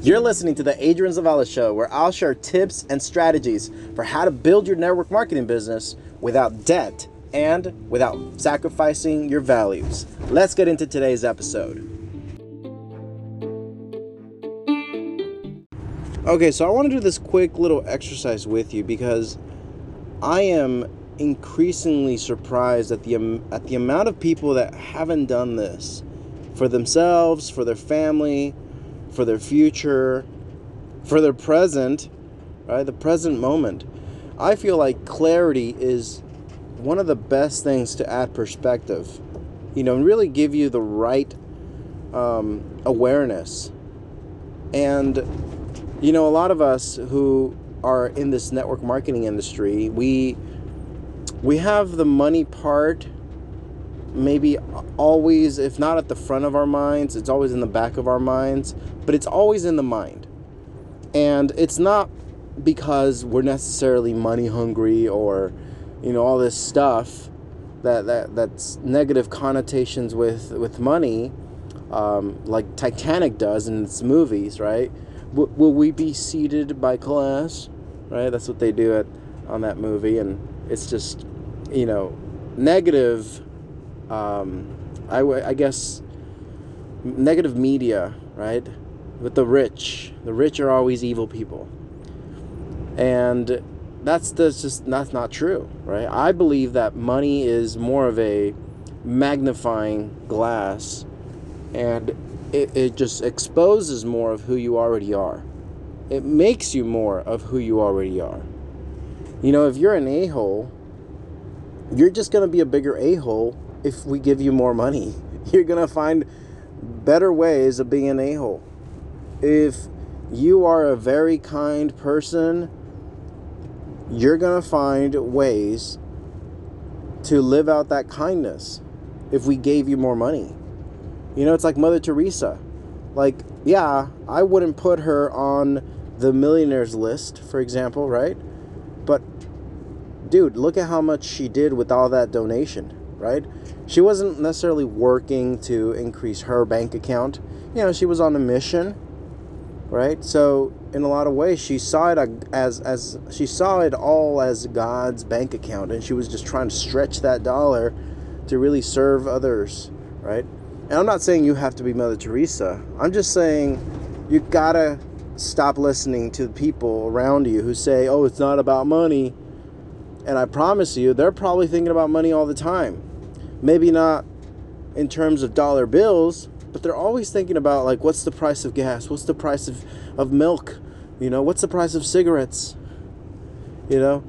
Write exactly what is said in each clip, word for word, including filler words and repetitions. You're listening to The Adrian Zavala Show, where I'll share tips and strategies for how to build your network marketing business without debt and without sacrificing your values. Let's get into today's episode. Okay, so I want to do this quick little exercise with you because I am increasingly surprised at the um, at the amount of people that haven't done this for themselves, for their family, for their future, for their present, right? The present moment. I feel like clarity is one of the best things to add perspective, you know, and really give you the right um, awareness. And, you know, a lot of us who are in this network marketing industry, we we have the money part maybe always, if not at the front of our minds, it's always in the back of our minds, but it's always in the mind. And it's not because we're necessarily money hungry or, you know, all this stuff that, that that's negative connotations with, with money, um, like Titanic does in its movies, right? W- will we be seated by class, right? That's what they do at, on that movie. And it's just, you know, negative Um, I, w- I guess negative media, right? With the rich, the rich are always evil people, and that's, that's just that's not true, right? I believe that money is more of a magnifying glass, and it, it just exposes more of who you already are. It makes you more of who you already are. You know, if you're an a-hole, you're just gonna be a bigger a-hole. If we give you more money, you're going to find better ways of being an a-hole. If you are a very kind person, you're going to find ways to live out that kindness if we gave you more money. You know, it's like Mother Teresa. Like, yeah, I wouldn't put her on the millionaires list, for example, right? But, dude, look at how much she did with all that donation. Right? She wasn't necessarily working to increase her bank account. You know, she was on a mission, right? So in a lot of ways, she saw it as as she saw it all as God's bank account, and she was just trying to stretch that dollar to really serve others, right? And I'm not saying you have to be Mother Teresa. I'm just saying you gotta stop listening to the people around you who say, "Oh, it's not about money." And I promise you, they're probably thinking about money all the time. Maybe not in terms of dollar bills, but they're always thinking about, like, what's the price of gas? What's the price of, of milk? You know, what's the price of cigarettes? You know,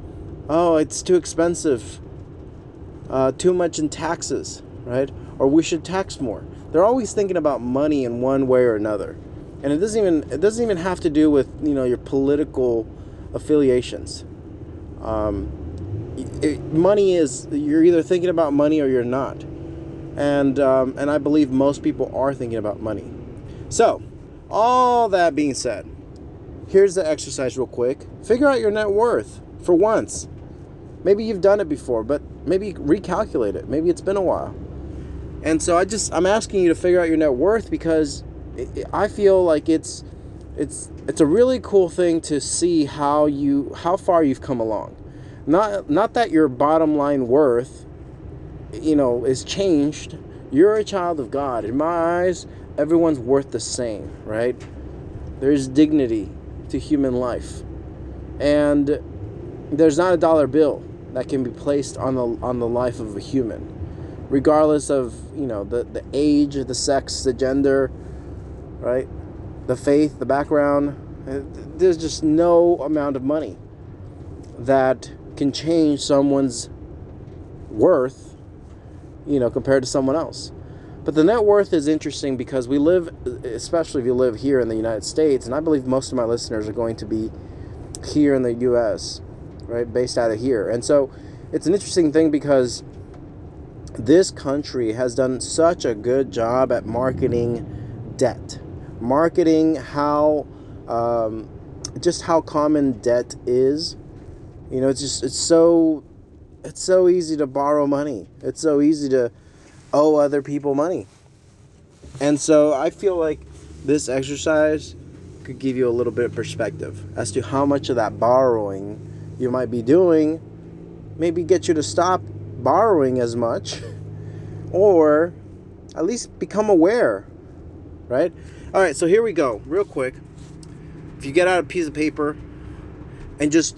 oh, it's too expensive. Uh, too much in taxes, right? Or we should tax more. They're always thinking about money in one way or another. And it doesn't even it doesn't even have to do with, you know, your political affiliations. Um... It, money is, you're either thinking about money or you're not. And um, and I believe most people are thinking about money. So, all that being said, here's the exercise real quick. Figure out your net worth for once. Maybe you've done it before, but maybe recalculate it. Maybe it's been a while. And so I just, I'm asking you to figure out your net worth because it, it, I feel like it's, it's, it's a really cool thing to see how you, how far you've come along. Not not that your bottom line worth, you know, is changed. You're a child of God. In my eyes, everyone's worth the same, right? There's dignity to human life. And there's not a dollar bill that can be placed on the on the life of a human, regardless of, you know, the, the age, the sex, the gender, right? The faith, the background. There's just no amount of money that can change someone's worth, you know, compared to someone else. But the net worth is interesting because we live, especially if you live here in the United States, and I believe most of my listeners are going to be here in the U S, right, based out of here. And so it's an interesting thing because this country has done such a good job at marketing debt, marketing how, um, just how common debt is. You know, it's just, it's so, it's so easy to borrow money. It's so easy to owe other people money. And so I feel like this exercise could give you a little bit of perspective as to how much of that borrowing you might be doing, maybe get you to stop borrowing as much, or at least become aware, right? All right, so here we go, real quick. If you get out a piece of paper and just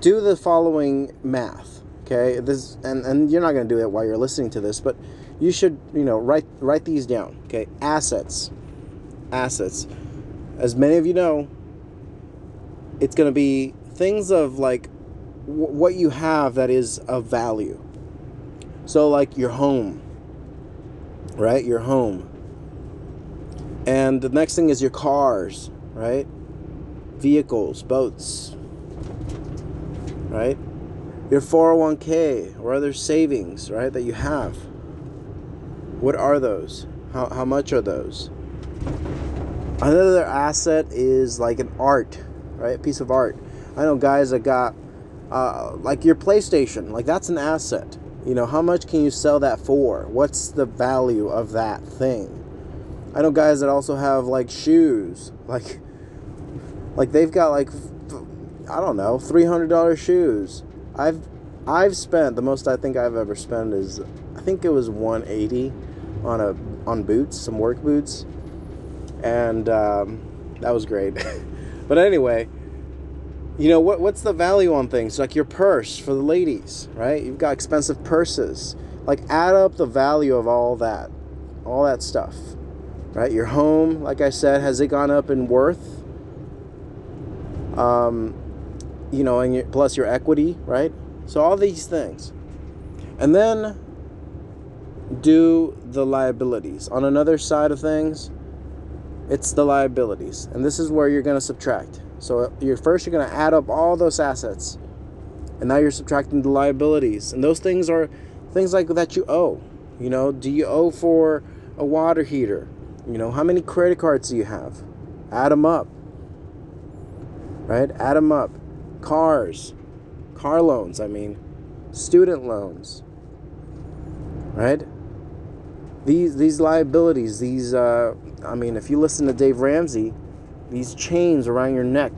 do the following math, okay? This and, and you're not going to do it while you're listening to this, but you should, you know, write write these down, okay? Assets. Assets. As many of you know, it's going to be things of like w- what you have that is of value. So like your home, right? Your home. And the next thing is your cars, right? Vehicles, boats, right? Your four oh one k or other savings, right, that you have. What are those? How, how much are those? Another asset is like an art, right? A piece of art. I know guys that got uh, like your PlayStation, like that's an asset. You know, how much can you sell that for? What's the value of that thing? I know guys that also have like shoes, like like they've got like, I don't know, three hundred dollars shoes. I've I've spent, the most I think I've ever spent is, I think it was one eighty on a on boots, some work boots, and um, that was great. But anyway, you know, what what's the value on things? Like your purse for the ladies, right? You've got expensive purses. Like add up the value of all that, all that stuff. Right, your home, like I said, has it gone up in worth? Um, you know, and your, plus your equity, right? So all these things, and then do the liabilities. On another side of things, it's the liabilities, and this is where you're going to subtract. So you're first you're going to add up all those assets, and now you're subtracting the liabilities, and those things are things like that you owe. You know, do you owe for a water heater? You know, how many credit cards do you have? Add them up, right? Add them up. Cars, car loans, I mean, student loans, right? These these liabilities, these, uh, I mean, if you listen to Dave Ramsey, these chains around your neck,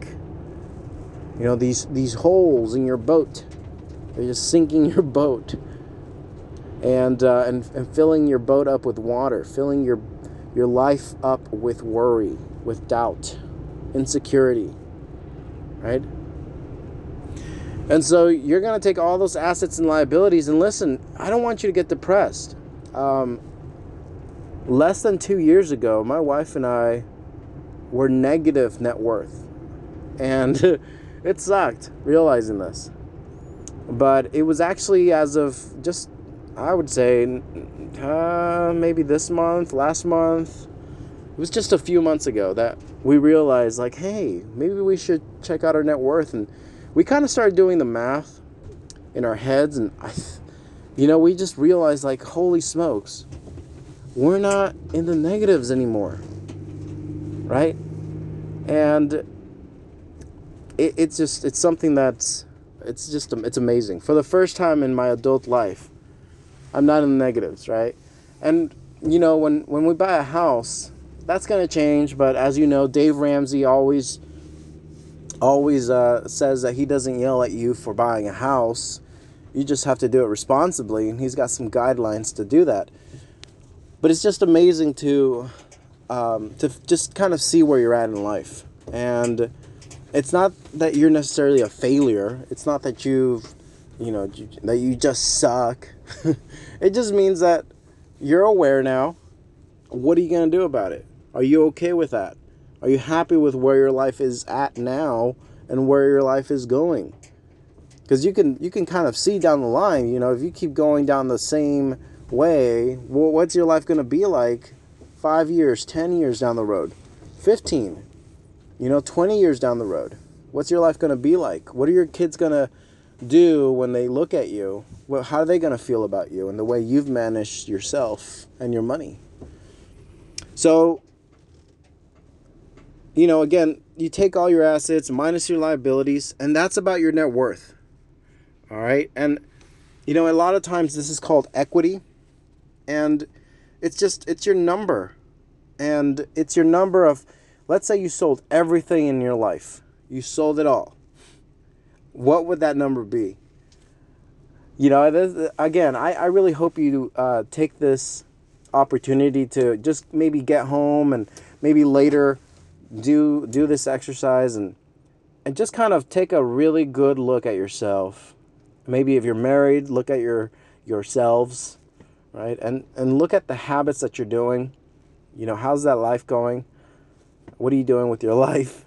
you know, these, these holes in your boat, they're just sinking your boat and, uh, and, and filling your boat up with water, filling your Your life up with worry, with doubt, insecurity, right? And so you're going to take all those assets and liabilities, and listen, I don't want you to get depressed. Um, less than two years ago, my wife and I were negative net worth, and it sucked realizing this. But it was actually as of just, I would say, uh, maybe this month, last month, it was just a few months ago that we realized, like, hey, maybe we should check out our net worth. And we kind of started doing the math in our heads, and, I, you know, we just realized, like, holy smokes, we're not in the negatives anymore, right? And it, it's just, it's something that's, it's just, it's amazing. For the first time in my adult life, I'm not in the negatives, right? And, you know, when, when we buy a house, that's going to change. But as you know, Dave Ramsey always, always uh, says that he doesn't yell at you for buying a house. You just have to do it responsibly. And he's got some guidelines to do that. But it's just amazing to, um, to just kind of see where you're at in life. And it's not that you're necessarily a failure. It's not that you've, you know, that you just suck. It just means that you're aware now. What are you going to do about it? Are you okay with that? Are you happy with where your life is at now and where your life is going? Because you can you can kind of see down the line, you know, if you keep going down the same way, well, what's your life going to be like five years, ten years down the road, fifteen, you know, twenty years down the road? What's your life going to be like? What are your kids going to do when they look at you? Well, how are they going to feel about you and the way you've managed yourself and your money? So, you know, again, you take all your assets minus your liabilities, and that's about your net worth. All right. And, you know, a lot of times this is called equity, and it's just, it's your number, and it's your number of Let's say you sold everything in your life. You sold it all. What would that number be? You know, this, again, I, I really hope you uh, take this opportunity to just maybe get home and maybe later do do this exercise and and just kind of take a really good look at yourself. Maybe if you're married, look at your yourselves, right? And and look at the habits that you're doing. You know, how's that life going? What are you doing with your life?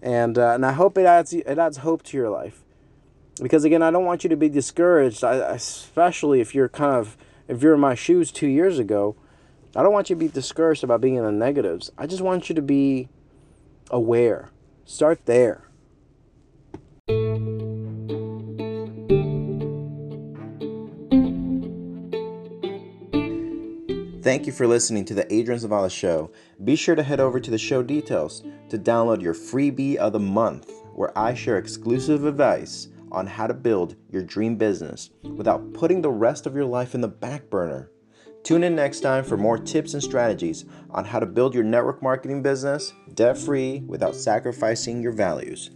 And uh, and I hope it adds it adds hope to your life. Because again, I don't want you to be discouraged, I, especially if you're kind of, if you're in my shoes two years ago, I don't want you to be discouraged about being in the negatives. I just want you to be aware. Start there. Thank you for listening to the Adrian Zavala Show. Be sure to head over to the show details to download your freebie of the month, where I share exclusive advice on how to build your dream business without putting the rest of your life in the back burner. Tune in next time for more tips and strategies on how to build your network marketing business debt-free without sacrificing your values.